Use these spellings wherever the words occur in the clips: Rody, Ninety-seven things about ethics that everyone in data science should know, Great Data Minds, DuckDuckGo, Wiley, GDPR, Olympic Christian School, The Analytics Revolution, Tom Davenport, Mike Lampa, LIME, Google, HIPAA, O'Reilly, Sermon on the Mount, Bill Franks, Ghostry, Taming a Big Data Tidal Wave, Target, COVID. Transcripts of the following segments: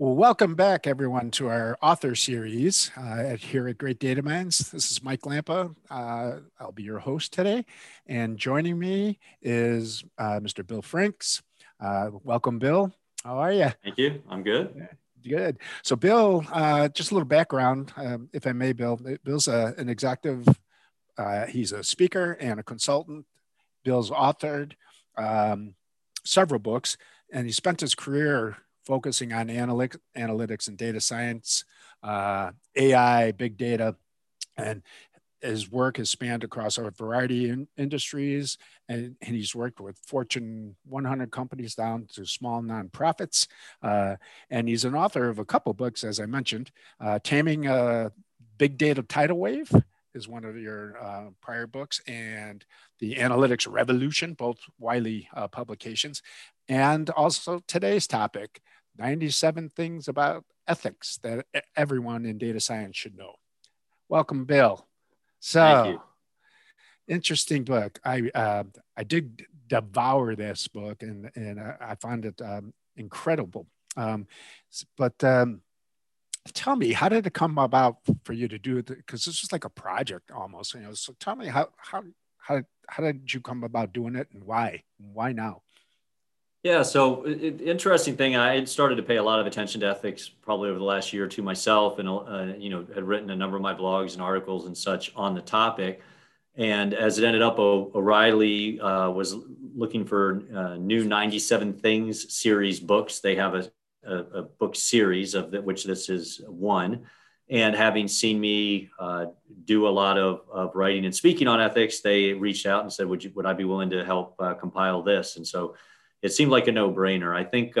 Well, welcome back, everyone, to our author series here at Great Data Minds. This is Mike Lampa. I'll be your host today. And joining me is Mr. Bill Franks. Welcome, Bill. How are you? Thank you. I'm good. Good. So, Bill, just a little background, if I may, Bill. Bill's an executive. He's a speaker and a consultant. Bill's authored several books, and he spent his career focusing on analytics and data science, AI, big data, and his work has spanned across a variety of industries, and he's worked with Fortune 100 companies down to small nonprofits, and he's an author of a couple books, as I mentioned. Taming a Big Data Tidal Wave is one of your prior books, and The Analytics Revolution, both Wiley publications, and also today's topic, 97 things about ethics that everyone in data science should know. Welcome, Bill. So, interesting book. I did devour this book, and I found it incredible. Tell me, how did it come about for you to do it? Because this was like a project almost. You know, so tell me how did you come about doing it, and why? Why now? Yeah, so interesting thing. I had started to pay a lot of attention to ethics probably over the last year or two myself, and had written a number of my blogs and articles and such on the topic. And as it ended up, O'Reilly was looking for new 97 Things series books. They have a book series of which this is one. And having seen me do a lot of writing and speaking on ethics, they reached out and said, "Would I be willing to help compile this?" And so it seemed like a no-brainer. I think,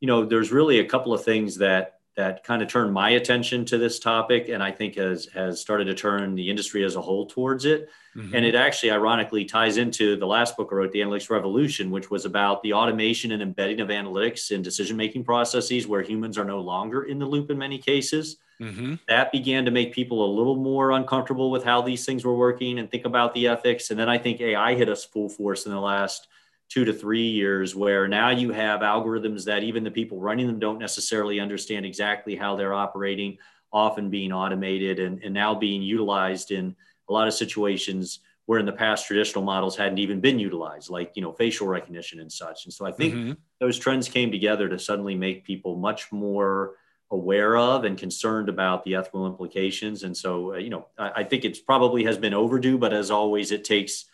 there's really a couple of things that kind of turned my attention to this topic, and I think has started to turn the industry as a whole towards it. Mm-hmm. And it actually, ironically, ties into the last book I wrote, The Analytics Revolution, which was about the automation and embedding of analytics in decision-making processes where humans are no longer in the loop in many cases. Mm-hmm. That began to make people a little more uncomfortable with how these things were working and think about the ethics. And then I think AI hit us full force in the last 2 to 3 years, where now you have algorithms that even the people running them don't necessarily understand exactly how they're operating, often being automated and now being utilized in a lot of situations where in the past traditional models hadn't even been utilized, like, facial recognition and such. And so I think mm-hmm. those trends came together to suddenly make people much more aware of and concerned about the ethical implications. And so, I think it's probably has been overdue, but as always, it takes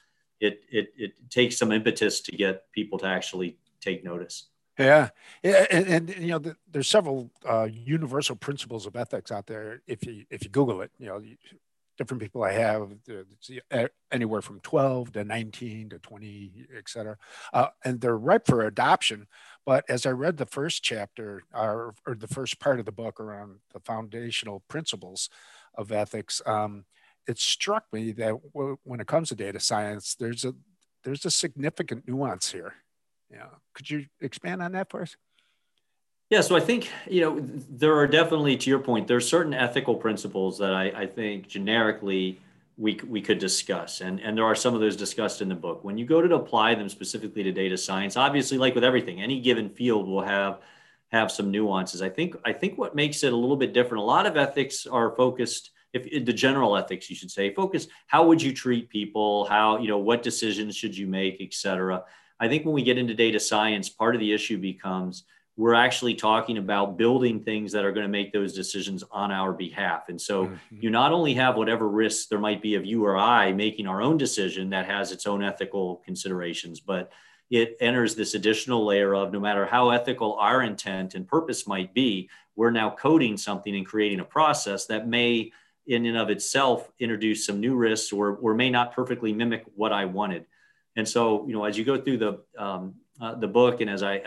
some impetus to get people to actually take notice. Yeah. And there's several universal principles of ethics out there. If you Google it, different people I have, anywhere from 12 to 19 to 20, et cetera. And they're ripe for adoption. But as I read the first chapter or the first part of the book around the foundational principles of ethics, it struck me that when it comes to data science, there's a significant nuance here. Yeah, could you expand on that for us? Yeah, so I think there are definitely, to your point, there's certain ethical principles that I think generically we could discuss, and there are some of those discussed in the book. When you go to apply them specifically to data science, obviously, like with everything, any given field will have some nuances. I think what makes it a little bit different. A lot of ethics are focused. If the general ethics, you should say, focus, how would you treat people? How, what decisions should you make, et cetera? I think when we get into data science, part of the issue becomes we're actually talking about building things that are going to make those decisions on our behalf. And so mm-hmm. you not only have whatever risks there might be of you or I making our own decision that has its own ethical considerations, but it enters this additional layer of no matter how ethical our intent and purpose might be, we're now coding something and creating a process that may in and of itself introduce some new risks or may not perfectly mimic what I wanted. And so, as you go through the book and as I,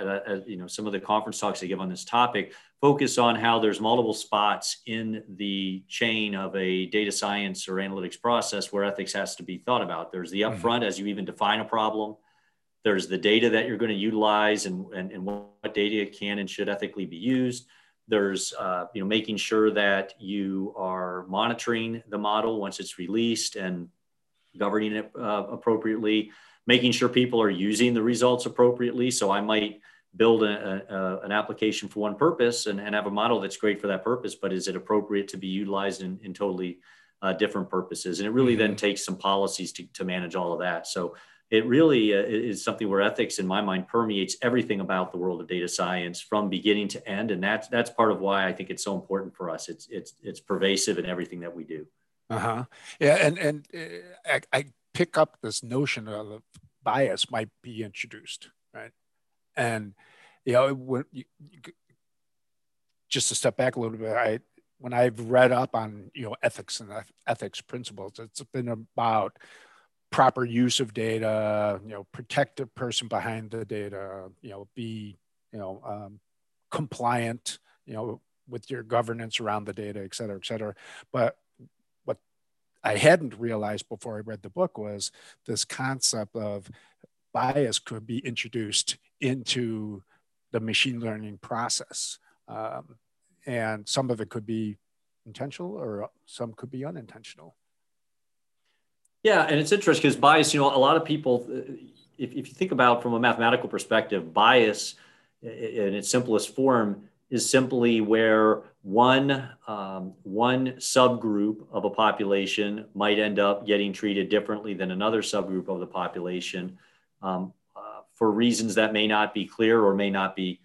some of the conference talks I give on this topic, focus on how there's multiple spots in the chain of a data science or analytics process where ethics has to be thought about. There's the upfront as you even define a problem. There's the data that you're going to utilize and what data can and should ethically be used. There's, making sure that you are monitoring the model once it's released and governing it appropriately, making sure people are using the results appropriately. So I might build an application for one purpose and have a model that's great for that purpose, but is it appropriate to be utilized in totally different purposes? And it really then takes some policies to manage all of that. So it really is something where ethics, in my mind, permeates everything about the world of data science from beginning to end. And that's part of why I think it's so important for us. It's pervasive in everything that we do. Uh-huh. Yeah. And I pick up this notion of bias might be introduced, right? And, you know, when just to step back a little bit, when I've read up on, you know, ethics and ethics principles, it's been about proper use of data, you know, protect the person behind the data, you know, be, you know, compliant, you know, with your governance around the data, et cetera, et cetera. But what I hadn't realized before I read the book was this concept of bias could be introduced into the machine learning process. And some of it could be intentional or some could be unintentional. Yeah, and it's interesting because bias, you know, a lot of people, if you think about from a mathematical perspective, bias in its simplest form is simply where one subgroup of a population might end up getting treated differently than another subgroup of the population for reasons that may not be clear or may not be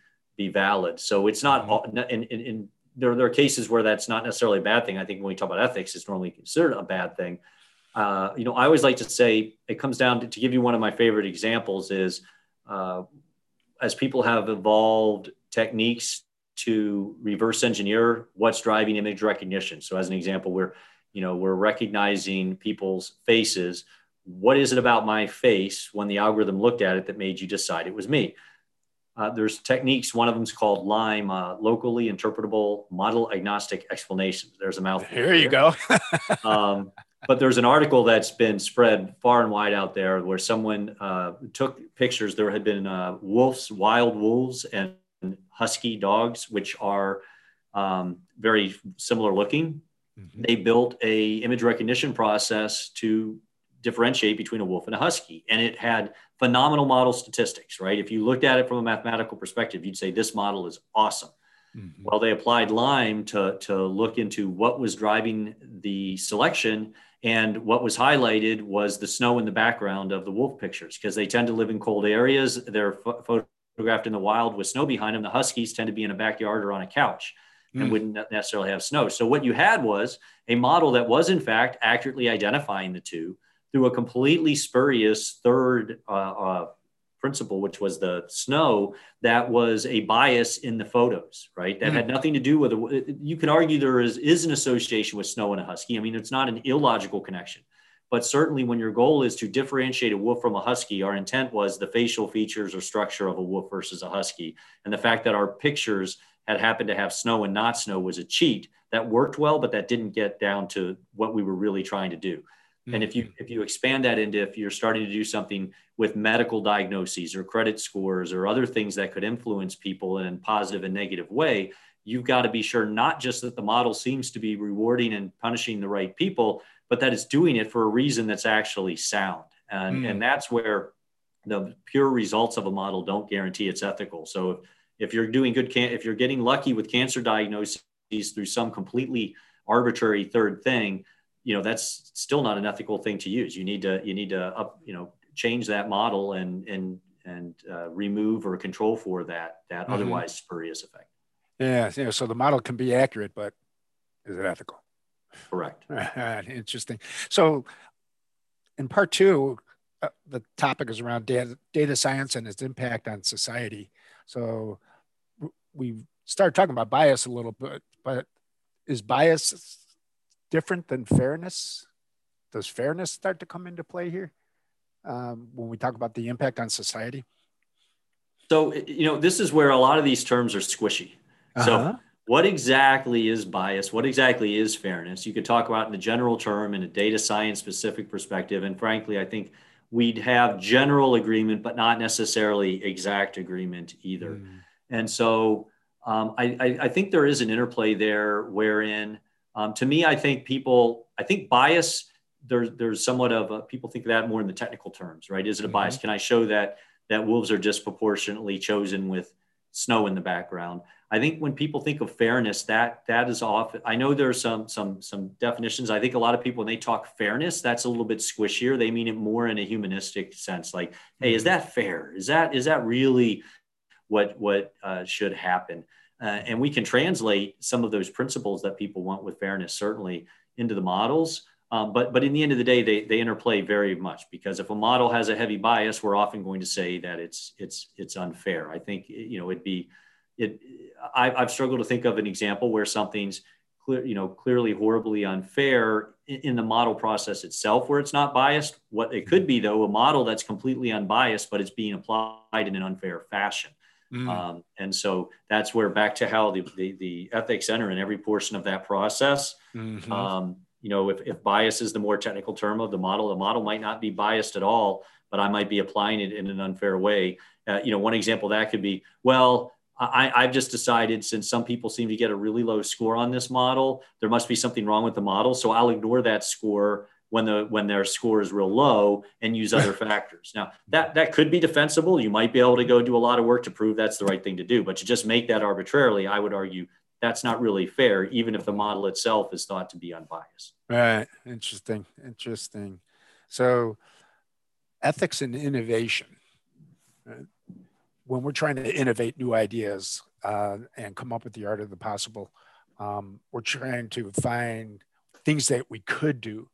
valid. So it's not, and there are cases where that's not necessarily a bad thing. I think when we talk about ethics, it's normally considered a bad thing. You know, I always like to say it comes down to give you one of my favorite examples is as people have evolved techniques to reverse engineer what's driving image recognition. So as an example, we're recognizing people's faces. What is it about my face when the algorithm looked at it that made you decide it was me? There's techniques. One of them is called LIME, locally interpretable model agnostic explanations. There's a mouthful. Here you go. But there's an article that's been spread far and wide out there where someone took pictures. There had been wild wolves and husky dogs, which are very similar looking. Mm-hmm. They built a image recognition process to differentiate between a wolf and a husky. And it had phenomenal model statistics, right? If you looked at it from a mathematical perspective, you'd say this model is awesome. Mm-hmm. Well, they applied LIME to look into what was driving the selection, and what was highlighted was the snow in the background of the wolf pictures because they tend to live in cold areas. They're photographed in the wild with snow behind them. The huskies tend to be in a backyard or on a couch and wouldn't necessarily have snow. So what you had was a model that was, in fact, accurately identifying the two through a completely spurious third principle, which was the snow, that was a bias in the photos, right? That had nothing to do with you can argue there is an association with snow and a husky. I mean, it's not an illogical connection, but certainly when your goal is to differentiate a wolf from a husky, our intent was the facial features or structure of a wolf versus a husky. And the fact that our pictures had happened to have snow and not snow was a cheat that worked well, but that didn't get down to what we were really trying to do. And if you expand that into, if you're starting to do something with medical diagnoses or credit scores or other things that could influence people in a positive and negative way, you've got to be sure not just that the model seems to be rewarding and punishing the right people, but that it's doing it for a reason that's actually sound. And that's where the pure results of a model don't guarantee it's ethical. So if you're doing good, if you're getting lucky with cancer diagnoses through some completely arbitrary third thing, you know, that's still not an ethical thing to use. You need to change that model and remove or control for that otherwise spurious effect. Yeah. You know, so the model can be accurate, but is it ethical? Correct. Interesting. So in part two, the topic is around data science and its impact on society. So we started talking about bias a little bit, but is bias different than fairness? Does fairness start to come into play here when we talk about the impact on society? So, you know, this is where a lot of these terms are squishy. Uh-huh. So what exactly is bias? What exactly is fairness? You could talk about in the general term in a data science specific perspective. And frankly, I think we'd have general agreement, but not necessarily exact agreement either. And so I think there is an interplay there wherein to me, I think bias, there's somewhat of people think of that more in the technical terms, right? Is it a bias? Can I show that that wolves are disproportionately chosen with snow in the background. I think when people think of fairness, that is off. I know there are some definitions. I think a lot of people, when they talk fairness, that's a little bit squishier. They mean it more in a humanistic sense, like, hey, is that fair? Is that really what should happen? And we can translate some of those principles that people want with fairness, certainly, into the models. But in the end of the day, they interplay very much, because if a model has a heavy bias, we're often going to say that it's unfair. I think, you know, I've struggled to think of an example where something's clearly horribly unfair in the model process itself, where it's not biased. What it could be, though, a model that's completely unbiased, but it's being applied in an unfair fashion. Mm. And so that's where, back to how the ethics enter in every portion of that process. Mm-hmm. You know, if bias is the more technical term of the model might not be biased at all, but I might be applying it in an unfair way. You know, one example that could be, well, I've just decided, since some people seem to get a really low score on this model, there must be something wrong with the model. So I'll ignore that score when their score is real low and use other factors. Now, that could be defensible. You might be able to go do a lot of work to prove that's the right thing to do, but to just make that arbitrarily, I would argue, that's not really fair, even if the model itself is thought to be unbiased. Right. Interesting. So ethics and innovation, right? When we're trying to innovate new ideas and come up with the art of the possible, we're trying to find things that we could do.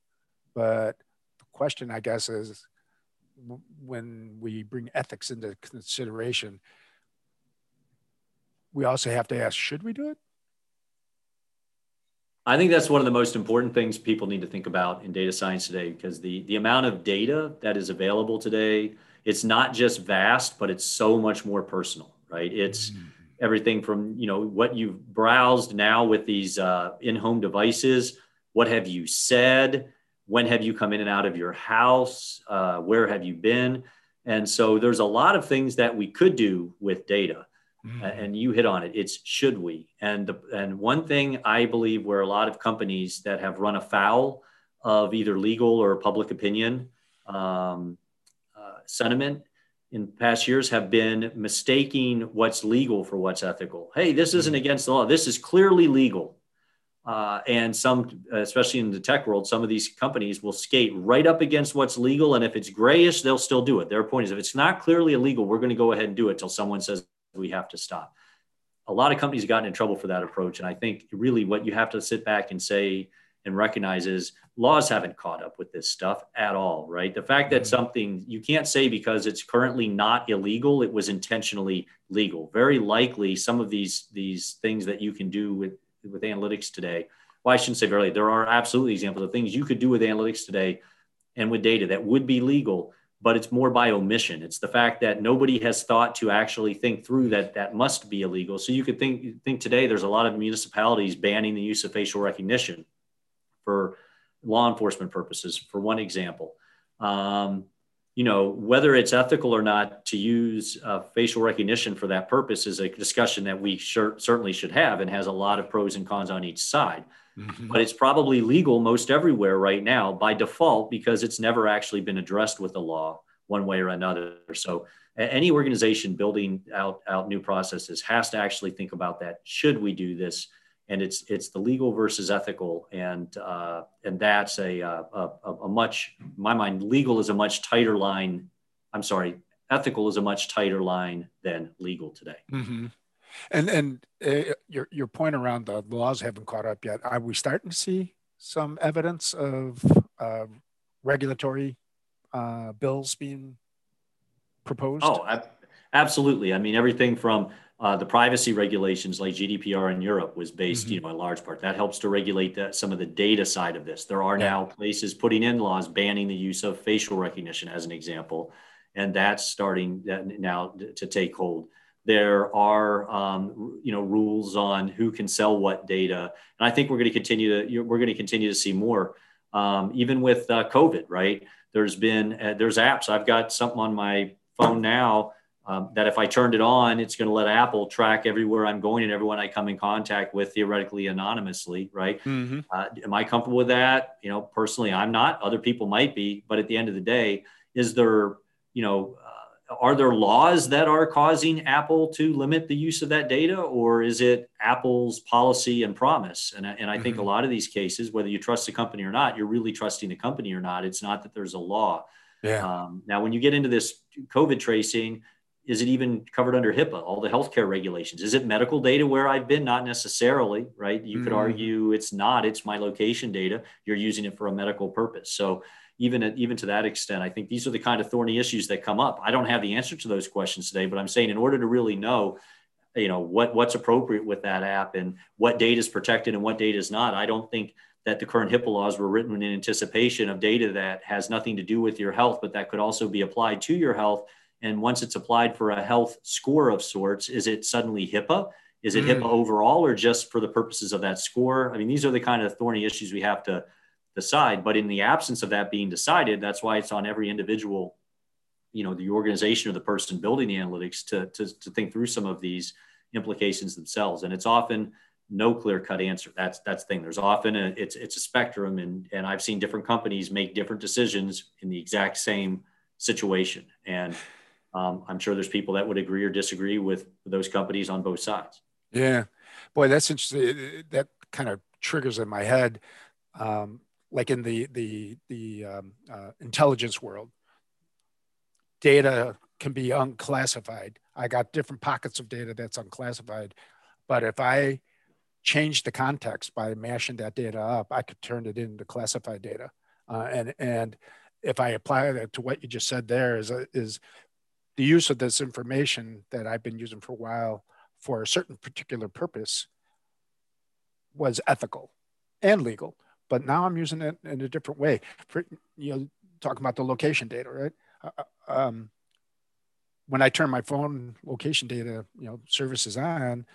But the question, I guess, is when we bring ethics into consideration, we also have to ask, should we do it? I think that's one of the most important things people need to think about in data science today, because the amount of data that is available today, it's not just vast, but it's so much more personal, right? It's everything from, you know, what you've browsed now with these in-home devices, what have you said, when have you come in and out of your house, where have you been? And so there's a lot of things that we could do with data. And you hit on it. It's should we? And one thing I believe where a lot of companies that have run afoul of either legal or public opinion sentiment in past years have been mistaking what's legal for what's ethical. Hey, this isn't against the law. This is clearly legal. And some, especially in the tech world, some of these companies will skate right up against what's legal. And if it's grayish, they'll still do it. Their point is, if it's not clearly illegal, we're going to go ahead and do it till someone says we have to stop. A lot of companies have gotten in trouble for that approach. And I think really what you have to sit back and say and recognize is laws haven't caught up with this stuff at all, right? The fact that something, you can't say because it's currently not illegal, it was intentionally legal. Very likely some of these things that you can do with analytics today, well, I shouldn't say very, there are absolutely examples of things you could do with analytics today and with data that would be legal, but it's more by omission. It's the fact that nobody has thought to actually think through that must be illegal. So you could think today, there's a lot of municipalities banning the use of facial recognition for law enforcement purposes, for one example. You know, whether it's ethical or not to use facial recognition for that purpose is a discussion that we certainly should have, and has a lot of pros and cons on each side. Mm-hmm. But it's probably legal most everywhere right now by default, because it's never actually been addressed with the law one way or another. So any organization building out new processes has to actually think about that. Should we do this? And it's the legal versus ethical. And that's a much, in my mind, legal is a much tighter line. I'm sorry, ethical is a much tighter line than legal today. Mm-hmm. And your point around the laws haven't caught up yet. Are we starting to see some evidence of regulatory bills being proposed? Oh, absolutely. I mean, everything from the privacy regulations like GDPR in Europe was based, you know, in large part, that helps to regulate some of the data side of this. There are now places putting in laws banning the use of facial recognition, as an example, and that's starting now to take hold. There are, you know, rules on who can sell what data, and I think we're going to continue to see more, even with COVID. Right? There's been there's apps. I've got something on my phone now that if I turned it on, it's going to let Apple track everywhere I'm going and everyone I come in contact with, theoretically anonymously. Right? Mm-hmm. Am I comfortable with that? You know, personally, I'm not. Other people might be, but at the end of the day, is there, you know, are there laws that are causing Apple to limit the use of that data, or is it Apple's policy and promise? And I think a lot of these cases, whether you trust a company or not, you're really trusting the company or not. It's not that there's a law. Yeah. Now, when you get into this COVID tracing, is it even covered under HIPAA, all the healthcare regulations? Is it medical data where I've been? Not necessarily, right? You could argue it's not, it's my location data. You're using it for a medical purpose. So even to that extent, I think these are the kind of thorny issues that come up. I don't have the answer to those questions today, but I'm saying in order to really know, you know, what's appropriate with that app and what data is protected and what data is not, I don't think that the current HIPAA laws were written in anticipation of data that has nothing to do with your health, but that could also be applied to your health. And once it's applied for a health score of sorts, is it suddenly HIPAA? Is it HIPAA overall or just for the purposes of that score? I mean, these are the kind of thorny issues we have to decide. But in the absence of that being decided, that's why it's on every individual, you know, the organization or the person building the analytics to think through some of these implications themselves. And it's often no clear-cut answer. That's the thing. There's often it's a spectrum, and I've seen different companies make different decisions in the exact same situation. And I'm sure there's people that would agree or disagree with those companies on both sides. Yeah, boy, that's interesting. That kind of triggers in my head, like in the intelligence world, data can be unclassified. I got different pockets of data that's unclassified, but if I change the context by mashing that data up, I could turn it into classified data. And if I apply that to what you just said, there is the use of this information that I've been using for a while for a certain particular purpose was ethical and legal, but now I'm using it in a different way. For, you know, talking about the location data, right? When I turn my phone location data, you know, services on,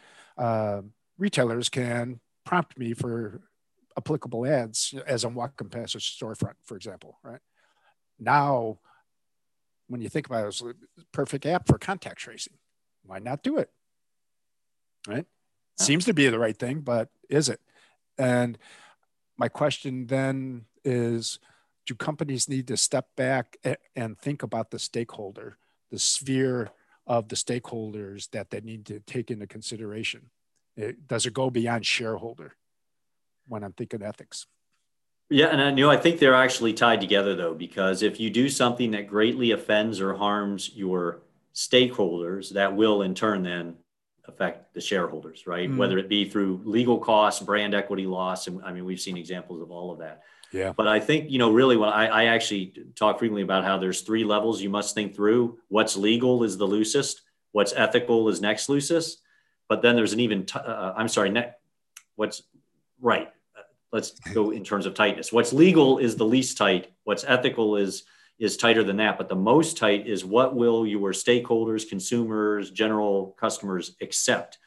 retailers can prompt me for applicable ads as I'm walking past a storefront, for example, right? Now, when you think about it, it's a perfect app for contact tracing. Why not do it? Right? Seems to be the right thing, but is it? And my question then is, do companies need to step back and think about the stakeholder, the sphere of the stakeholders that they need to take into consideration? Does it go beyond shareholder when I'm thinking ethics? Yeah, and I think they're actually tied together, though, because if you do something that greatly offends or harms your stakeholders, that will in turn then affect the shareholders, right? Whether it be through legal costs, brand equity loss, and I mean, we've seen examples of all of that. Yeah. But I think, you know, really when I actually talk frequently about how there's three levels you must think through. What's legal is the loosest. What's ethical is next loosest. But then there's an even, what's right. Let's go in terms of tightness. What's legal is the least tight. What's ethical is tighter than that. But the most tight is what will your stakeholders, consumers, general customers accept.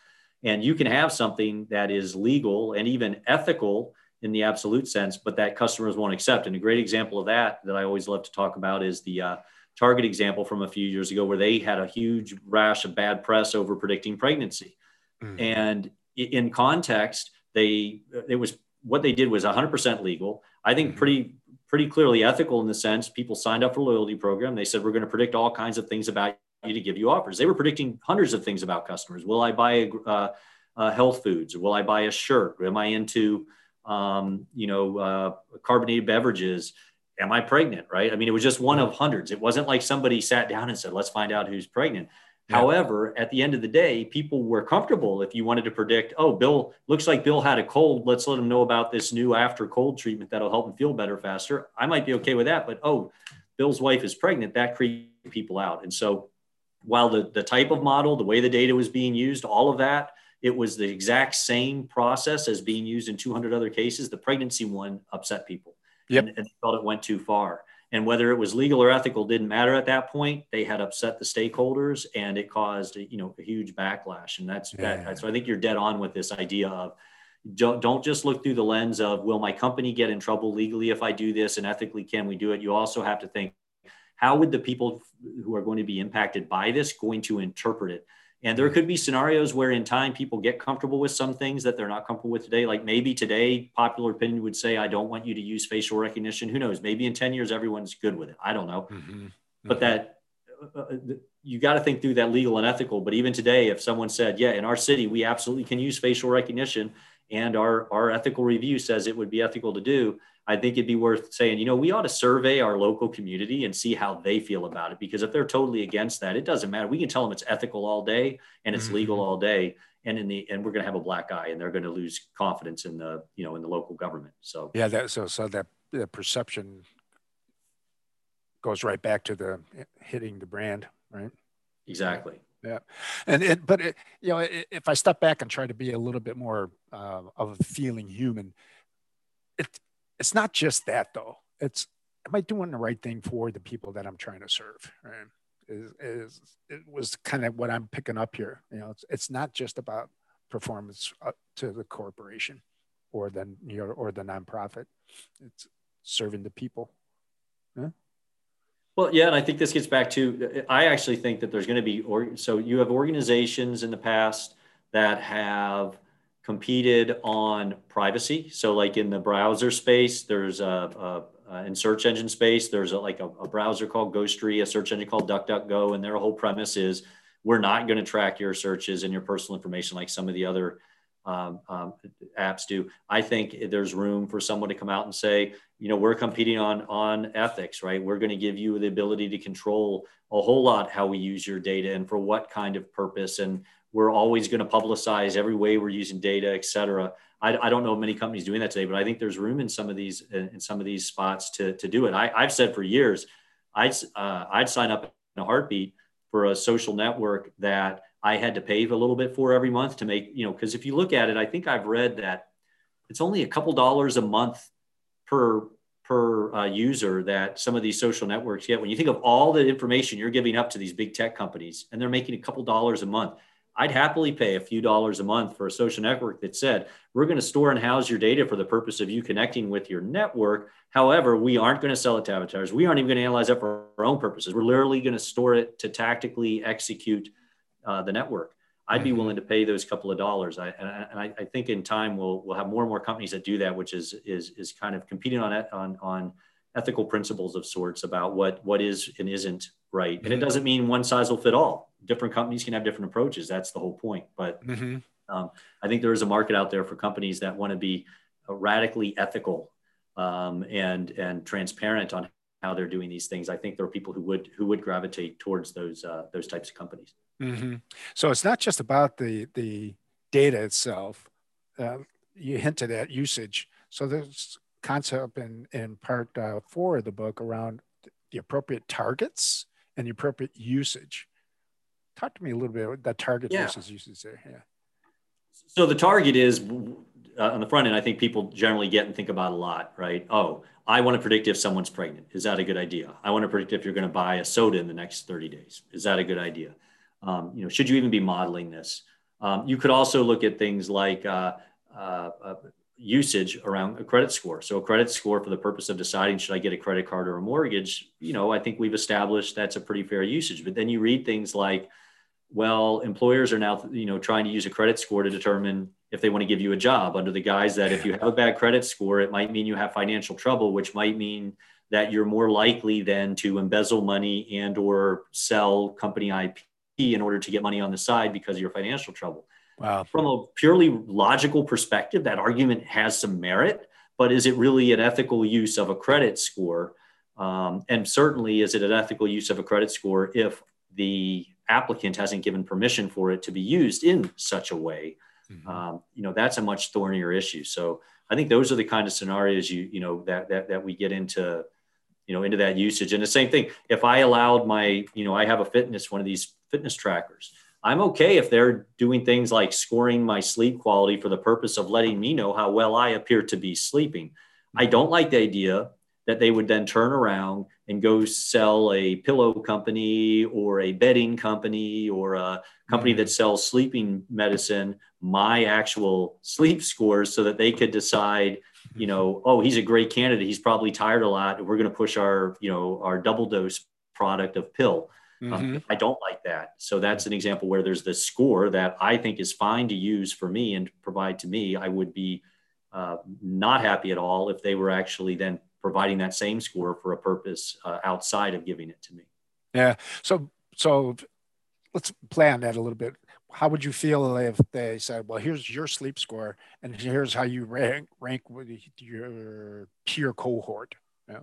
And you can have something that is legal and even ethical in the absolute sense, but that customers won't accept. And a great example of that I always love to talk about is the Target example from a few years ago, where they had a huge rash of bad press over predicting pregnancy. And in context, what they did was 100% legal. I think pretty clearly ethical in the sense people signed up for a loyalty program. They said, we're going to predict all kinds of things about you to give you offers. They were predicting hundreds of things about customers. Will I buy health foods? Will I buy a shirt? Am I into, carbonated beverages? Am I pregnant? Right? I mean, it was just one of hundreds. It wasn't like somebody sat down and said, let's find out who's pregnant. However, at the end of the day, people were comfortable if you wanted to predict, looks like Bill had a cold. Let's let him know about this new after cold treatment that'll help him feel better faster. I might be okay with that, but Bill's wife is pregnant. That creeped people out. And so while the type of model, the way the data was being used, all of that, it was the exact same process as being used in 200 other cases. The pregnancy one upset people and they felt it went too far. And whether it was legal or ethical didn't matter at that point. They had upset the stakeholders, and it caused a huge backlash. And So I think you're dead on with this idea of don't just look through the lens of, will my company get in trouble legally if I do this, and ethically can we do it? You also have to think, how would the people who are going to be impacted by this going to interpret it? And there could be scenarios where in time people get comfortable with some things that they're not comfortable with today. Like maybe today, popular opinion would say, I don't want you to use facial recognition. Who knows? Maybe in 10 years, everyone's good with it. I don't know. But that you got to think through that legal and ethical. But even today, if someone said, yeah, in our city, we absolutely can use facial recognition and our ethical review says it would be ethical to do, I think it'd be worth saying, you know, we ought to survey our local community and see how they feel about it. Because if they're totally against that, it doesn't matter. We can tell them it's ethical all day and it's legal all day. And we're going to have a black eye, and they're going to lose confidence in the, you know, in the local government. So yeah, that the perception goes right back to the hitting the brand, right? Exactly. Yeah, if I step back and try to be a little bit more of a feeling human, it's not just that though. It's, am I doing the right thing for the people that I'm trying to serve? Right? It was kind of what I'm picking up here. You know, it's not just about performance to the corporation or the or the nonprofit. It's serving the people. Yeah? Well, yeah, and I think this gets back to, I actually think that there's going to be, so you have organizations in the past that have competed on privacy. So like in the browser space, there's in search engine space, there's a browser called Ghostry, a search engine called DuckDuckGo, and their whole premise is we're not going to track your searches and your personal information like some of the other apps do. I think there's room for someone to come out and say, you know, we're competing on ethics, right? We're going to give you the ability to control a whole lot how we use your data and for what kind of purpose. And we're always going to publicize every way we're using data, et cetera. I don't know many companies doing that today, but I think there's room in some of these spots to do it. I've said for years, I'd sign up in a heartbeat for a social network that I had to pay a little bit for every month to make, you know, because if you look at it, I think I've read that it's only a couple dollars a month per user that some of these social networks get. When you think of all the information you're giving up to these big tech companies and they're making a couple dollars a month, I'd happily pay a few dollars a month for a social network that said, we're going to store and house your data for the purpose of you connecting with your network. However, we aren't going to sell it to advertisers. We aren't even going to analyze it for our own purposes. We're literally going to store it to tactically execute the network. I'd be willing to pay those couple of dollars. I think in time we'll have more and more companies that do that, which is kind of competing on ethical principles of sorts about what is and isn't right. And it doesn't mean one size will fit all. Different companies can have different approaches. That's the whole point. But I think there is a market out there for companies that want to be radically ethical and transparent on how they're doing these things. I think there are people who would gravitate towards those types of companies. So it's not just about the data itself. You hinted at usage. So there's concept in part 4 of the book around the appropriate targets and the appropriate usage. Talk to me a little bit about that target versus usage there. Yeah. So the target is on the front end, I think people generally get and think about a lot, right? Oh, I want to predict if someone's pregnant. Is that a good idea? I want to predict if you're going to buy a soda in the next 30 days. Is that a good idea? You know, should you even be modeling this? You could also look at things like usage around a credit score. So a credit score for the purpose of deciding, should I get a credit card or a mortgage? You know, I think we've established that's a pretty fair usage. But then you read things like, well, employers are now, you know, trying to use a credit score to determine if they want to give you a job under the guise that if you have a bad credit score, it might mean you have financial trouble, which might mean that you're more likely then to embezzle money and or sell company IP in order to get money on the side because of your financial trouble. Wow. From a purely logical perspective, that argument has some merit, but is it really an ethical use of a credit score? And certainly, is it an ethical use of a credit score if the applicant hasn't given permission for it to be used in such a way? You know, that's a much thornier issue. So I think those are the kind of scenarios that we get into that usage. And the same thing, if I allowed my, you know, I have one of these fitness trackers. I'm okay if they're doing things like scoring my sleep quality for the purpose of letting me know how well I appear to be sleeping. I don't like the idea that they would then turn around and go sell a pillow company or a bedding company or a company that sells sleeping medicine my actual sleep scores so that they could decide, you know, oh, he's a great candidate. He's probably tired a lot. And we're going to push our, you know, our double dose product of pill. I don't like that. So that's an example where there's this score that I think is fine to use for me and provide to me. I would be not happy at all if they were actually then providing that same score for a purpose outside of giving it to me. Yeah. So let's play on that a little bit. How would you feel if they said, well, here's your sleep score and here's how you rank with your peer cohort? Yeah.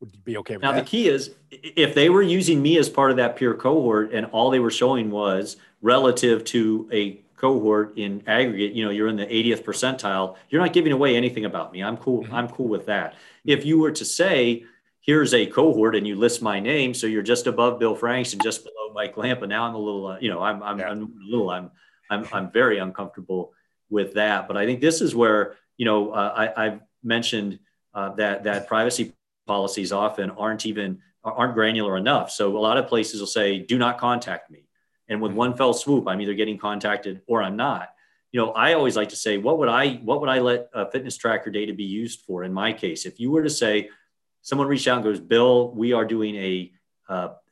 Would you be okay with that? Now, the key is if they were using me as part of that peer cohort and all they were showing was relative to a cohort in aggregate, you know, you're in the 80th percentile, you're not giving away anything about me. I'm cool. Mm-hmm. I'm cool with that. If you were to say, here's a cohort and you list my name, so you're just above Bill Franks and just below Mike Lamp, and now I'm a little, I'm very uncomfortable with that. But I think this is where, you know, I've mentioned that privacy policies often aren't granular enough. So a lot of places will say, do not contact me. And with one fell swoop, I'm either getting contacted or I'm not. You know, I always like to say, what would I let fitness tracker data be used for? In my case, if you were to say, someone reached out and goes, Bill, we are doing a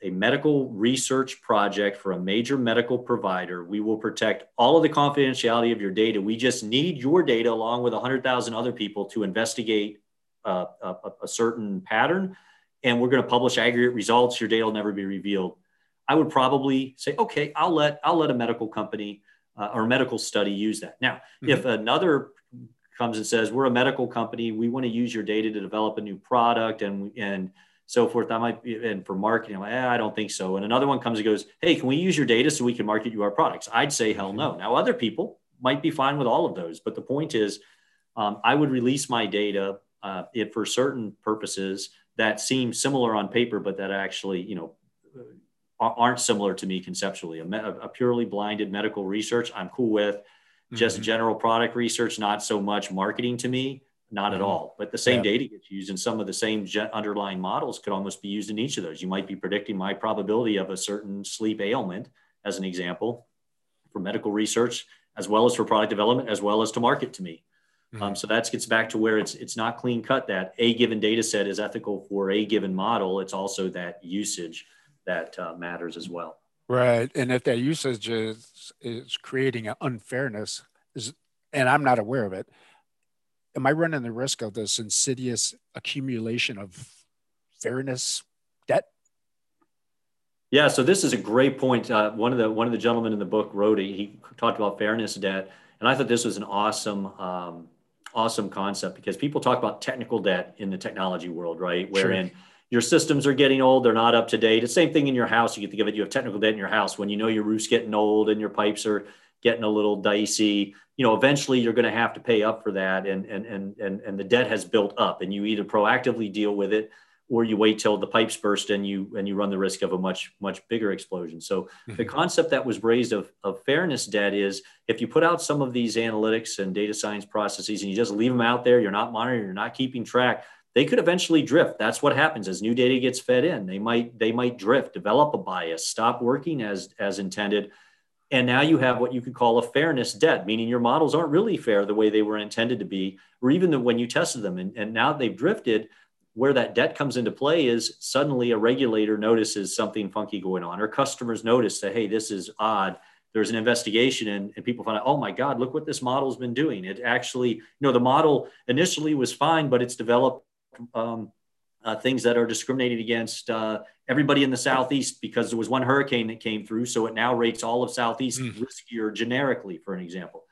medical research project for a major medical provider. We will protect all of the confidentiality of your data. We just need your data along with 100,000 other people to investigate a certain pattern. And we're going to publish aggregate results. Your data will never be revealed. I would probably say, okay, I'll let a medical company or a medical study use that. Now, mm-hmm. if another comes and says, we're a medical company, we want to use your data to develop a new product and so forth, I might be, and for marketing, I'm like, I don't think so. And another one comes and goes, hey, can we use your data so we can market you our products? I'd say, hell no. Now, other people might be fine with all of those. But the point is, I would release my data if for certain purposes that seem similar on paper, but that actually, you know, aren't similar to me conceptually. A purely blinded medical research, I'm cool with. Just mm-hmm. general product research, not so much marketing to me, not mm-hmm. at all. But the same data gets used, and some of the same underlying models could almost be used in each of those. You might be predicting my probability of a certain sleep ailment, as an example, for medical research, as well as for product development, as well as to market to me. Mm-hmm. So that gets back to where it's not clean cut that a given data set is ethical for a given model. It's also that usage that matters as well. Right. And if that usage is creating an unfairness, and I'm not aware of it, am I running the risk of this insidious accumulation of fairness debt? Yeah. So this is a great point. One of the gentlemen in the book, Rody, he talked about fairness debt. And I thought this was an awesome concept, because people talk about technical debt in the technology world, right? Wherein your systems are getting old. They're not up to date. It's the same thing in your house. You get to give it, you have technical debt in your house. When you know your roof's getting old and your pipes are getting a little dicey, you know, eventually you're going to have to pay up for that. And the debt has built up, and you either proactively deal with it or you wait till the pipes burst and you run the risk of a much, much bigger explosion. So mm-hmm. the concept that was raised of fairness debt is, if you put out some of these analytics and data science processes and you just leave them out there, you're not monitoring, you're not keeping track, they could eventually drift. That's what happens as new data gets fed in. They might drift, develop a bias, stop working as intended. And now you have what you could call a fairness debt, meaning your models aren't really fair the way they were intended to be, or even when you tested them. And now they've drifted. Where that debt comes into play is suddenly a regulator notices something funky going on, or customers notice that, hey, this is odd. There's an investigation and people find out, oh my God, look what this model's been doing. It actually, you know, the model initially was fine, but it's developed things that are discriminated against everybody in the Southeast because there was one hurricane that came through. So it now rates all of Southeast riskier generically, for an example.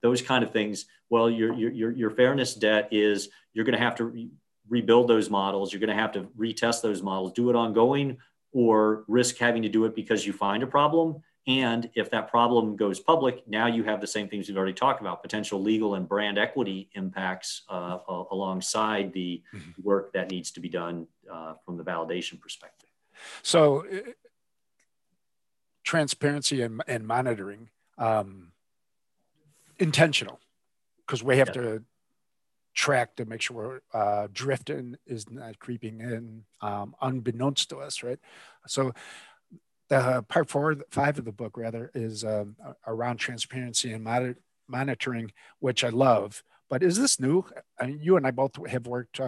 Those kind of things. Well, your fairness debt is you're going to have to rebuild those models. You're going to have to retest those models, do it ongoing, or risk having to do it because you find a problem. And if that problem goes public, now you have the same things we've already talked about, potential legal and brand equity impacts alongside the work that needs to be done from the validation perspective. So transparency and monitoring, intentional, because we have to track to make sure drifting is not creeping in unbeknownst to us, right? So part 4, 5 of the book, rather, is around transparency and monitoring, which I love. But is this new? I mean, you and I both have worked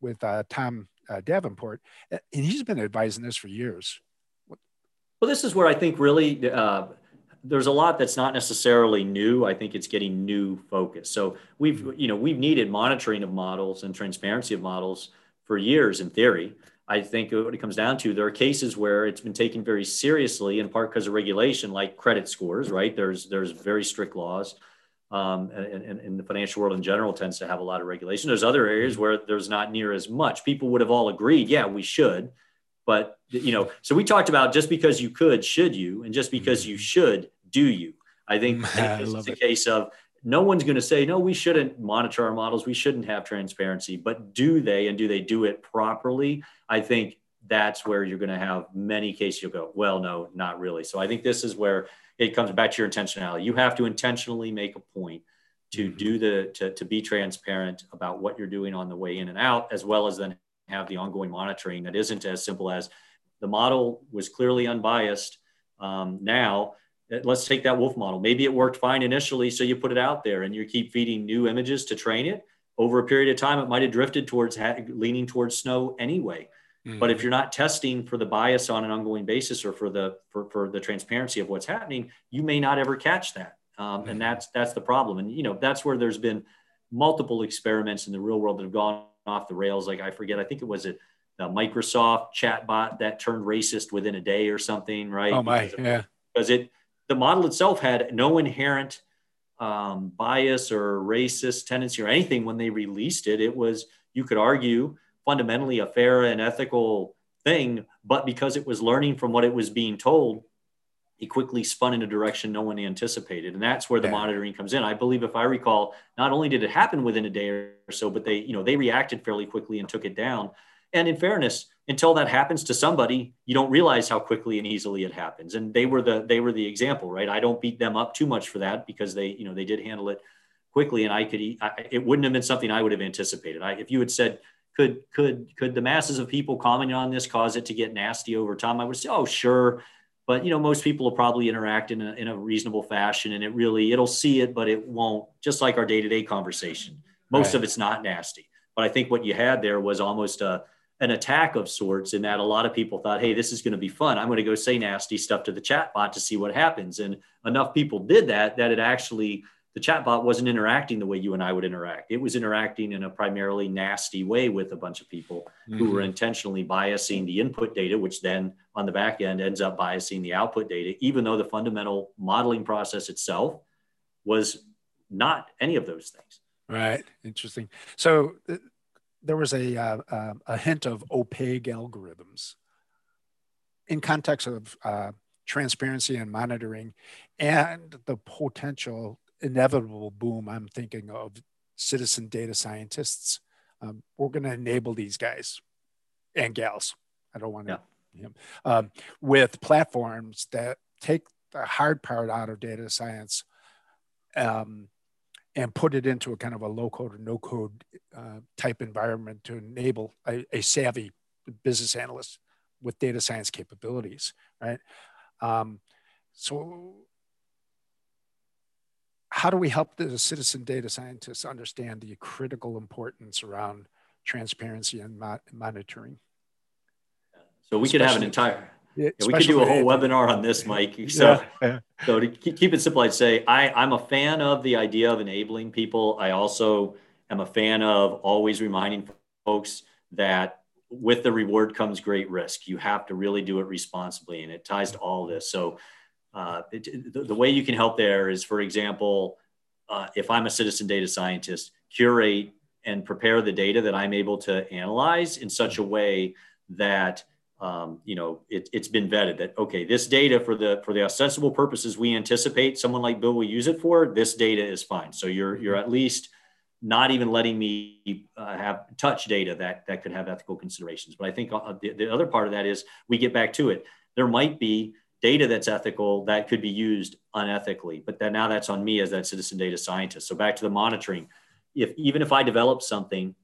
with Tom Davenport, and he's been advising this for years. Well, this is where I think really there's a lot that's not necessarily new. I think it's getting new focus. So we've needed monitoring of models and transparency of models for years in theory. I think what it comes down to, there are cases where it's been taken very seriously, in part because of regulation, like credit scores, right? There's very strict laws, and the financial world in general tends to have a lot of regulation. There's other areas where there's not near as much. People would have all agreed, yeah, we should, but so we talked about just because you could, should you, and just because you should, do you? I think it's a case of no one's going to say, no, we shouldn't monitor our models. We shouldn't have transparency, but do they, and do they do it properly? I think that's where you're going to have many cases you'll go, well, no, not really. So I think this is where it comes back to your intentionality. You have to intentionally make a point to do to be transparent about what you're doing on the way in and out, as well as then have the ongoing monitoring that isn't as simple as the model was clearly unbiased. Now, let's take that wolf model. Maybe it worked fine initially, so you put it out there and you keep feeding new images to train it. Over a period of time, it might have drifted towards leaning towards snow anyway. Mm-hmm. But if you're not testing for the bias on an ongoing basis or for the transparency of what's happening, you may not ever catch that. And that's the problem. And that's where there's been multiple experiments in the real world that have gone off the rails. Like I think it was the Microsoft chatbot that turned racist within a day or something, right? Oh my, yeah. Because the model itself had no inherent bias or racist tendency or anything when they released it. It was, you could argue, fundamentally a fair and ethical thing, but because it was learning from what it was being told, it quickly spun in a direction no one anticipated. And that's where the monitoring comes in. I believe, if I recall, not only did it happen within a day or so, but they reacted fairly quickly and took it down. And in fairness, until that happens to somebody, you don't realize how quickly and easily it happens. And they were the example, right? I don't beat them up too much for that, because they did handle it quickly, and it wouldn't have been something I would have anticipated. If you had said, could the masses of people commenting on this cause it to get nasty over time, I would say, oh, sure. But most people will probably interact in a reasonable fashion, and it'll see it, but it won't, just like our day-to-day conversation. Most of it's not nasty. But I think what you had there was almost an attack of sorts, in that a lot of people thought, hey, this is going to be fun. I'm going to go say nasty stuff to the chatbot to see what happens. And enough people did that it actually, the chatbot wasn't interacting the way you and I would interact. It was interacting in a primarily nasty way with a bunch of people who were intentionally biasing the input data, which then on the back end ends up biasing the output data, even though the fundamental modeling process itself was not any of those things. Right. Interesting. So there was a hint of opaque algorithms in context of transparency and monitoring, and the potential inevitable boom I'm thinking of citizen data scientists. We're going to enable these guys and gals. I don't want to with platforms that take the hard part out of data science and put it into a kind of a low code or no code type environment to enable a savvy business analyst with data science capabilities, right? So how do we help the citizen data scientists understand the critical importance around transparency and monitoring? So we could have an entire... we could do a whole webinar on this, Mike. So, so to keep it simple, I'd say I'm a fan of the idea of enabling people. I also am a fan of always reminding folks that with the reward comes great risk. You have to really do it responsibly, and it ties to all this. So the way you can help there is, for example, if I'm a citizen data scientist, curate and prepare the data that I'm able to analyze in such a way that it's been vetted that, okay, this data for the ostensible purposes we anticipate someone like Bill will use it for, this data is fine. So you're at least not even letting me touch data that could have ethical considerations. But I think the other part of that is, we get back to it. There might be data that's ethical that could be used unethically, but now that's on me as that citizen data scientist. So back to the monitoring. Even if I develop something,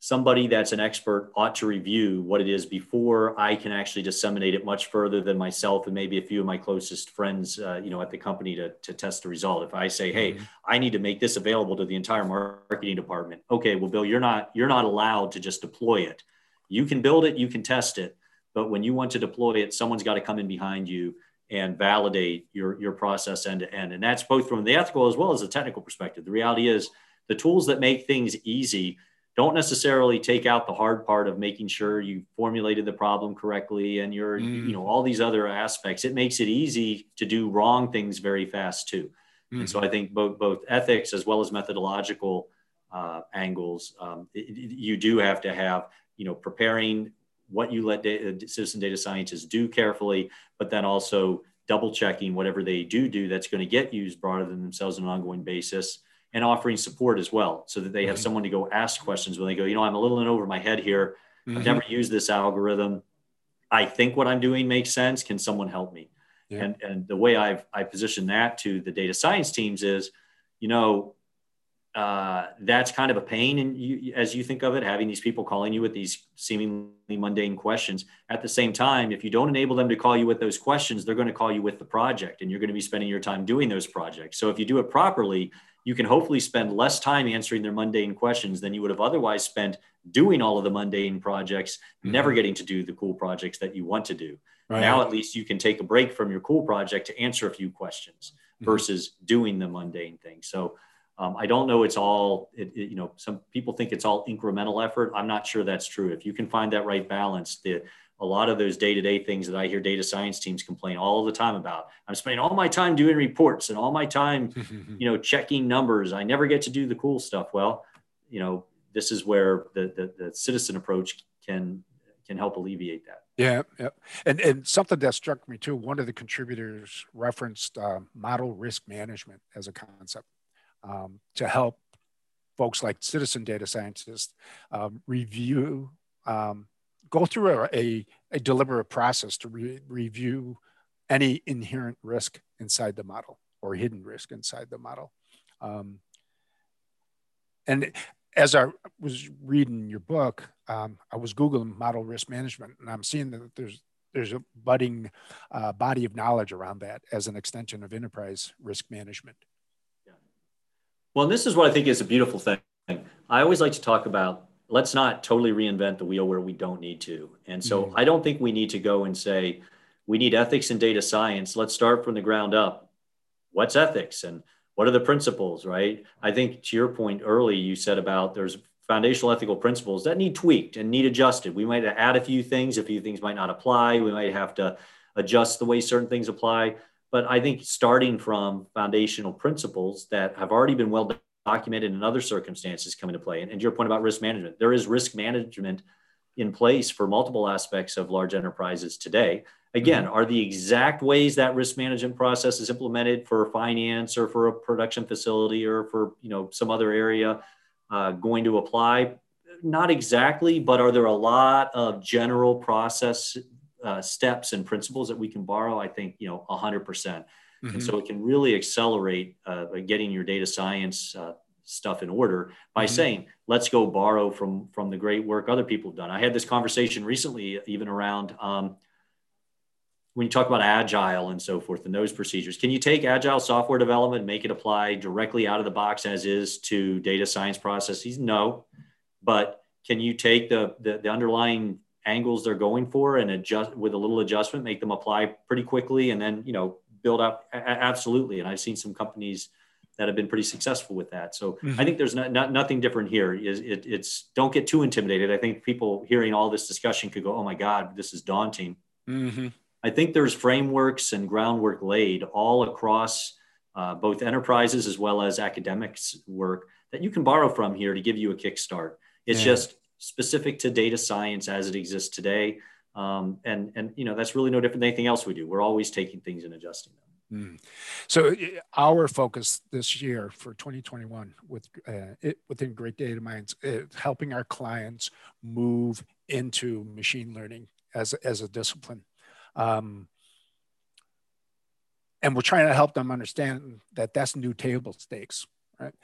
somebody that's an expert ought to review what it is before I can actually disseminate it much further than myself and maybe a few of my closest friends, at the company to test the result. If I say, hey, I need to make this available to the entire marketing department. Okay, well, Bill, you're not allowed to just deploy it. You can build it, you can test it, but when you want to deploy it, someone's got to come in behind you and validate your process end to end. And that's both from the ethical as well as the technical perspective. The reality is, the tools that make things easy don't necessarily take out the hard part of making sure you formulated the problem correctly and you're, you know, all these other aspects. It makes it easy to do wrong things very fast too. And so I think both ethics as well as methodological angles, you do have to have, you know, preparing what you let citizen data scientists do carefully, but then also double checking whatever they do that's going to get used broader than themselves on an ongoing basis, and offering support as well so that they have someone to go ask questions when they go, you know, I'm a little in over my head here. I've never used this algorithm. I think what I'm doing makes sense. Can someone help me? And the way I position that to the data science teams is, you know, that's kind of a pain. And as you think of it, having these people calling you with these seemingly mundane questions. At the same time, if you don't enable them to call you with those questions, they're going to call you with the project, and you're going to be spending your time doing those projects. So if you do it properly, you can hopefully spend less time answering their mundane questions than you would have otherwise spent doing all of the mundane projects, never getting to do the cool projects that you want to do. Right. Now, at least you can take a break from your cool project to answer a few questions versus doing the mundane thing. So I don't know. It's all, you know, some people think it's all incremental effort. I'm not sure that's true. If you can find that right balance, a lot of those day-to-day things that I hear data science teams complain all the time about, I'm spending all my time doing reports and all my time, you know, checking numbers. I never get to do the cool stuff. Well, you know, this is where the citizen approach can help alleviate that. Yeah. And something that struck me too, one of the contributors referenced model risk management as a concept to help folks like citizen data scientists review, go through a deliberate process to review any inherent risk inside the model or hidden risk inside the model. And as I was reading your book, I was Googling model risk management, and I'm seeing that there's a budding body of knowledge around that as an extension of enterprise risk management. Yeah. Well, this is what I think is a beautiful thing. I always like to talk about, let's not totally reinvent the wheel where we don't need to. And so I don't think we need to go and say, we need ethics and data science. Let's start from the ground up. What's ethics and what are the principles, right? I think to your point early, you said about there's foundational ethical principles that need tweaked and need adjusted. We might add a few things might not apply. We might have to adjust the way certain things apply. But I think starting from foundational principles that have already been well documented in other circumstances come into play. And to your point about risk management, there is risk management in place for multiple aspects of large enterprises today. Again, are the exact ways that risk management process is implemented for finance or for a production facility or for, you know, some other area going to apply? Not exactly, but are there a lot of general process steps and principles that we can borrow? I think, you know, 100%. And so it can really accelerate getting your data science stuff in order by saying, let's go borrow from the great work other people have done. I had this conversation recently, even around when you talk about agile and so forth and those procedures. Can you take agile software development and make it apply directly out of the box as is to data science processes? No, but can you take the underlying angles they're going for and adjust with a little adjustment, make them apply pretty quickly, and then, you know, build up? Absolutely. And I've seen some companies that have been pretty successful with that. So I think there's nothing different here. It's don't get too intimidated. I think people hearing all this discussion could go, oh my God, this is daunting. I think there's frameworks and groundwork laid all across both enterprises as well as academics work that you can borrow from here to give you a kickstart. It's just specific to data science as it exists today. And you know, that's really no different than anything else we do. We're always taking things and adjusting them. So our focus this year for 2021 within Great Data Minds is helping our clients move into machine learning as a discipline. And we're trying to help them understand that that's new table stakes, right?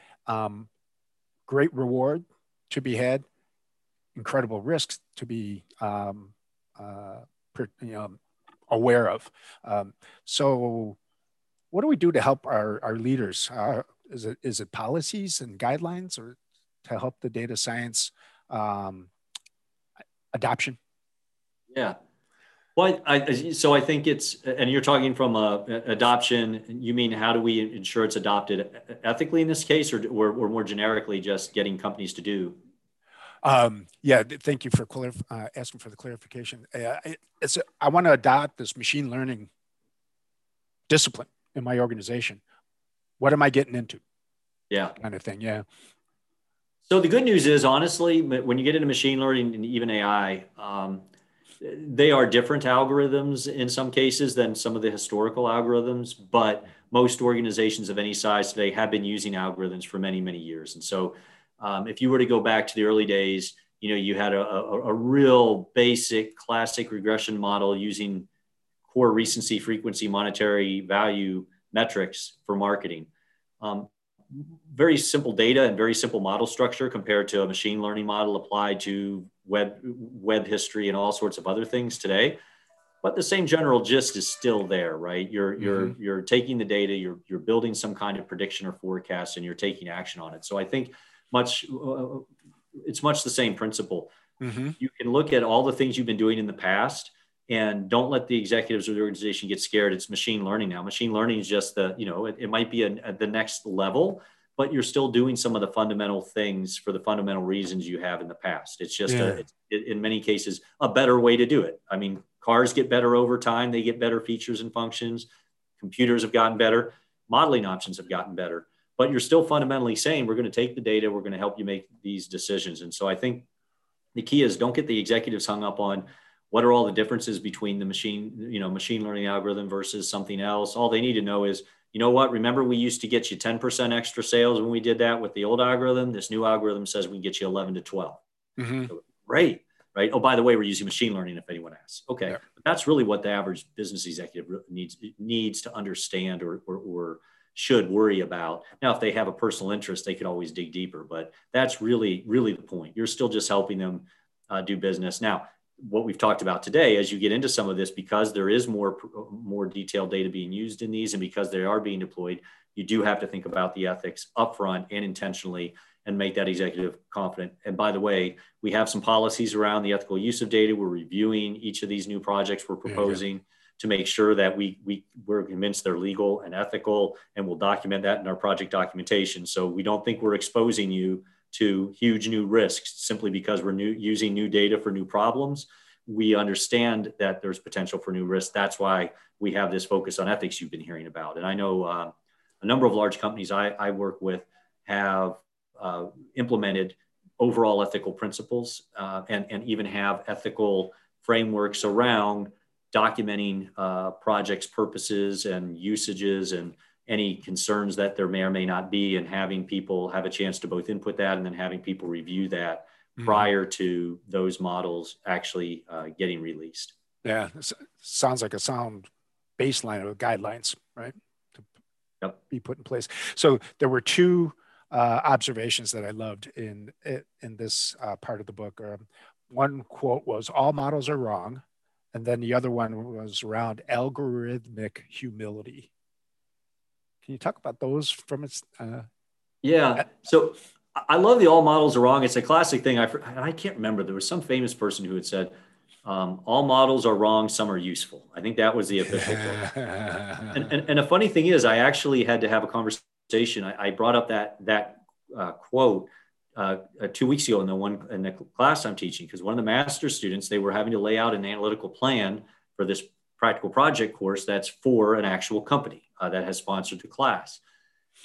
Great reward to be had, incredible risks to be aware of. So what do we do to help our leaders? Is it policies and guidelines, or to help the data science adoption? Yeah. Well, so I think it's, and you're talking from adoption, you mean how do we ensure it's adopted ethically in this case, or more generically just getting companies to do? Yeah, thank you for asking for the clarification. I want to adopt this machine learning discipline in my organization. What am I getting into? Yeah. Kind of thing, yeah. So the good news is, honestly, when you get into machine learning and even AI, they are different algorithms in some cases than some of the historical algorithms, but most organizations of any size today have been using algorithms for many, many years. And so if you were to go back to the early days, you know, you had a real basic classic regression model using core recency, frequency, monetary value metrics for marketing. Very simple data and very simple model structure compared to a machine learning model applied to web history and all sorts of other things today. But the same general gist is still there, right? You're taking the data, you're building some kind of prediction or forecast, and you're taking action on it. So I think it's much the same principle. Mm-hmm. You can look at all the things you've been doing in the past, and don't let the executives of the organization get scared. It's machine learning now. Machine learning is just the, you know, it might be at the next level, but you're still doing some of the fundamental things for the fundamental reasons you have in the past. It's just, in many cases, a better way to do it. I mean, cars get better over time. They get better features and functions. Computers have gotten better. Modeling options have gotten better. But you're still fundamentally saying, we're going to take the data. We're going to help you make these decisions. And so I think the key is, don't get the executives hung up on what are all the differences between the machine learning algorithm versus something else. All they need to know is, you know what, remember we used to get you 10% extra sales when we did that with the old algorithm. This new algorithm says we can get you 11 to 12. Mm-hmm. So, great, right? Oh, by the way, we're using machine learning if anyone asks. Okay, yeah. But that's really what the average business executive needs to understand or should worry about. Now, if they have a personal interest, they could always dig deeper, but that's really, really the point. You're still just helping them do business. Now, what we've talked about today, as you get into some of this, because there is more detailed data being used in these, and because they are being deployed, you do have to think about the ethics upfront and intentionally, and make that executive confident. And by the way, we have some policies around the ethical use of data. We're reviewing each of these new projects we're proposing to make sure that we're convinced they're legal and ethical, and we'll document that in our project documentation. So we don't think we're exposing you to huge new risks simply because we're using new data for new problems. We understand that there's potential for new risks. That's why we have this focus on ethics you've been hearing about. And I know a number of large companies I work with have implemented overall ethical principles and even have ethical frameworks around documenting projects, purposes, and usages, and any concerns that there may or may not be, and having people have a chance to both input that and then having people review that prior to those models actually getting released. Yeah, sounds like a sound baseline of guidelines, right? To be put in place. So there were two observations that I loved in this part of the book. One quote was, "All models are wrong." And then the other one was around algorithmic humility. Can you talk about those from its? Yeah. So I love the "all models are wrong." It's a classic thing. I can't remember. There was some famous person who had said, "All models are wrong. Some are useful." I think that was the official quote. And a funny thing is, I actually had to have a conversation. I brought up that quote 2 weeks ago in the class I'm teaching, because one of the master's students, they were having to lay out an analytical plan for this practical project course that's for an actual company that has sponsored the class.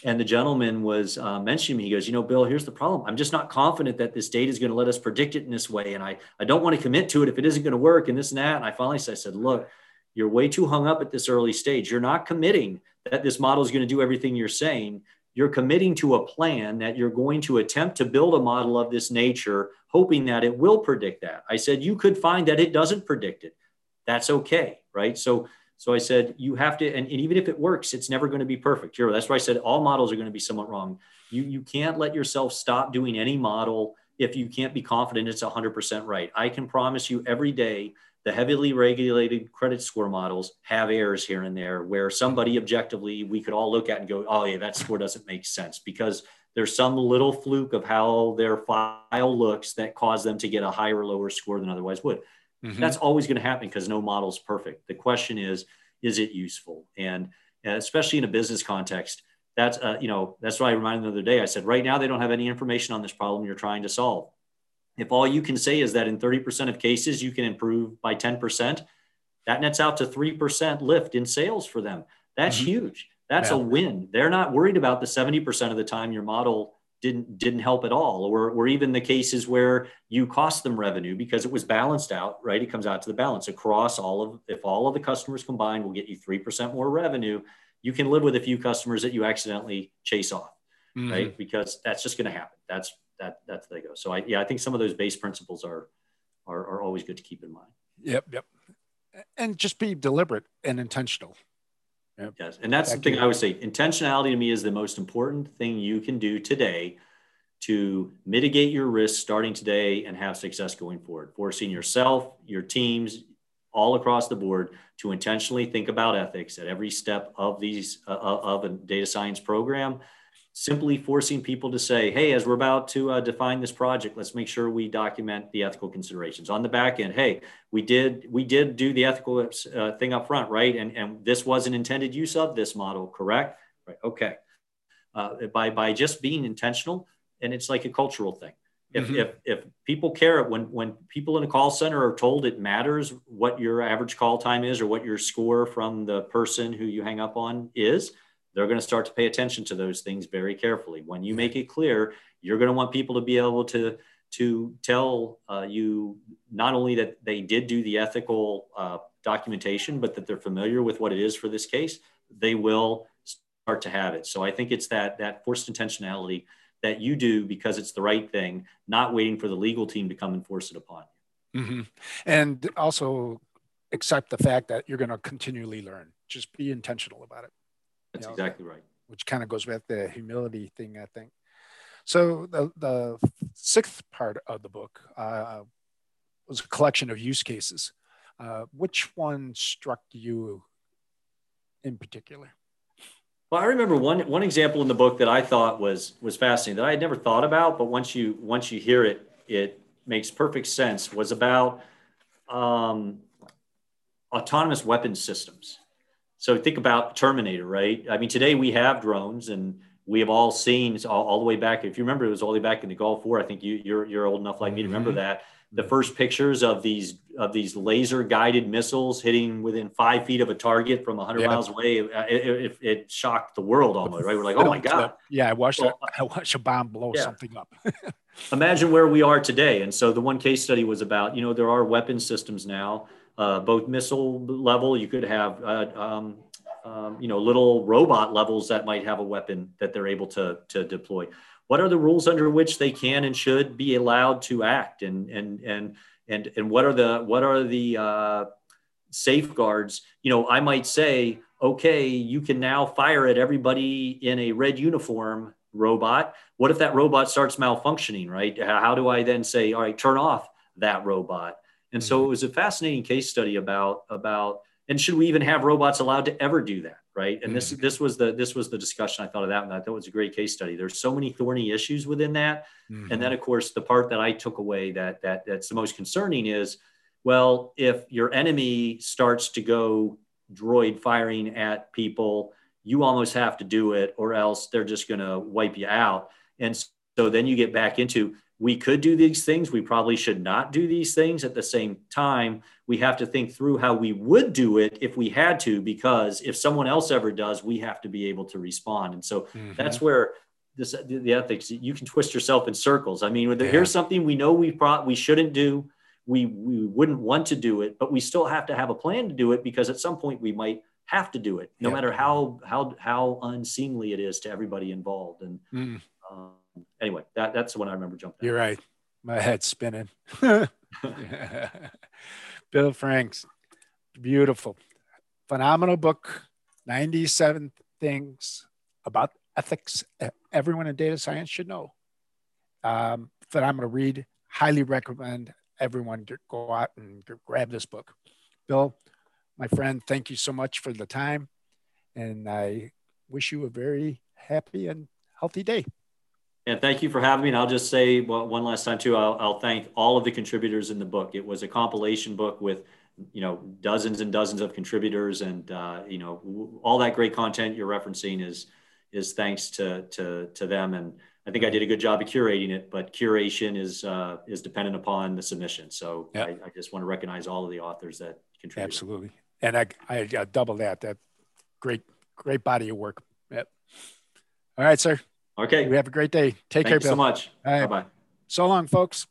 And the gentleman was mentioning me. He goes, "You know, Bill, here's the problem. I'm just not confident that this data is going to let us predict it in this way. And I don't want to commit to it if it isn't going to work and this and that." And I finally said, "Look, you're way too hung up at this early stage. You're not committing that this model is going to do everything you're saying. You're committing to a plan that you're going to attempt to build a model of this nature, hoping that it will predict that." I said, "You could find that it doesn't predict it. That's okay." Right. So I said, you have to, and even if it works, it's never going to be perfect. That's why I said all models are going to be somewhat wrong. You can't let yourself stop doing any model if you can't be confident it's 100% right. I can promise you every day, the heavily regulated credit score models have errors here and there where somebody objectively, we could all look at and go, "Oh yeah, that score doesn't make sense," because there's some little fluke of how their file looks that caused them to get a higher or lower score than otherwise would. Mm-hmm. That's always going to happen because no model's perfect. The question is it useful? And especially in a business context, that's why I reminded them the other day, I said, right now, they don't have any information on this problem you're trying to solve. If all you can say is that in 30% of cases, you can improve by 10%, that nets out to 3% lift in sales for them. That's huge. That's a win. They're not worried about the 70% of the time your model didn't help at all, or even the cases where you cost them revenue because it was balanced out, right? It comes out to the balance across all of, if all of the customers combined will get you 3% more revenue, you can live with a few customers that you accidentally chase off, right? Because that's just going to happen. That's they go. So I think some of those base principles are always good to keep in mind. Yep. And just be deliberate and intentional. Yep. Yes. And that's the thing I would say. Intentionality to me is the most important thing you can do today to mitigate your risk starting today and have success going forward, forcing yourself, your teams, all across the board to intentionally think about ethics at every step of these of a data science program, simply forcing people to say, hey, as we're about to define this project, let's make sure we document the ethical considerations on the back end. Hey, we did do the ethical thing up front, right? And this was an intended use of this model, correct? Right. Okay. By just being intentional, and it's like a cultural thing. If people care, when people in a call center are told it matters what your average call time is or what your score from the person who you hang up on is, they're going to start to pay attention to those things very carefully. When you make it clear, you're going to want people to be able to tell you not only that they did do the ethical documentation, but that they're familiar with what it is for this case, they will start to have it. So I think it's that forced intentionality that you do because it's the right thing, not waiting for the legal team to come and force it upon you. And also accept the fact that you're going to continually learn. Just be intentional about it. That's exactly right. Which kind of goes with the humility thing, I think. So the sixth part of the book was a collection of use cases. Which one struck you in particular? Well, I remember one example in the book that I thought was fascinating that I had never thought about, but once you hear it, it makes perfect sense. Was about autonomous weapons systems. So think about Terminator, right? I mean, today we have drones and we have all seen all the way back. If you remember, it was all the way back in the Gulf War. I think you're old enough like me to remember that. The first pictures of these laser guided missiles hitting within 5 feet of a target from 100 miles away, it shocked the world almost, right? We're like, oh my God. Yeah, I watched a bomb blow something up. Imagine where we are today. And so the one case study was about, there are weapon systems now. Both missile level, you could have, little robot levels that might have a weapon that they're able to deploy. What are the rules under which they can and should be allowed to act, and what are the safeguards? I might say, okay, you can now fire at everybody in a red uniform robot. What if that robot starts malfunctioning? Right? How do I then say, all right, turn off that robot? And so it was a fascinating case study about, and should we even have robots allowed to ever do that, right? And this was the discussion I thought of that, and I thought it was a great case study. There's so many thorny issues within that. And then, of course, the part that I took away that's the most concerning is, well, if your enemy starts to go droid firing at people, you almost have to do it or else they're just going to wipe you out. And so then you get back into, we could do these things. We probably should not do these things. At the same time, we have to think through how we would do it if we had to, because if someone else ever does, we have to be able to respond. And so that's where the ethics, you can twist yourself in circles. I mean, here's something we know we shouldn't do. We wouldn't want to do it, but we still have to have a plan to do it because at some point we might have to do it, no matter how unseemly it is to everybody involved. And anyway, that's the one I remember jumping. You're right. My head's spinning. Bill Franks, beautiful, phenomenal book. 97 things about ethics that everyone in data science should know. That I'm going to read. Highly recommend everyone go out and grab this book. Bill, my friend, thank you so much for the time, and I wish you a very happy and healthy day. And thank you for having me. And I'll just say one last time too, I'll thank all of the contributors in the book. It was a compilation book with, dozens and dozens of contributors, and all that great content you're referencing is thanks to them. And I think I did a good job of curating it, but curation is dependent upon the submission. So yep. I just want to recognize all of the authors that contributed. Absolutely. And I double that great body of work. Yep. All right, sir. Okay. We have a great day. Take care, Bill. Thank you so much. All right. Bye-bye. So long, folks.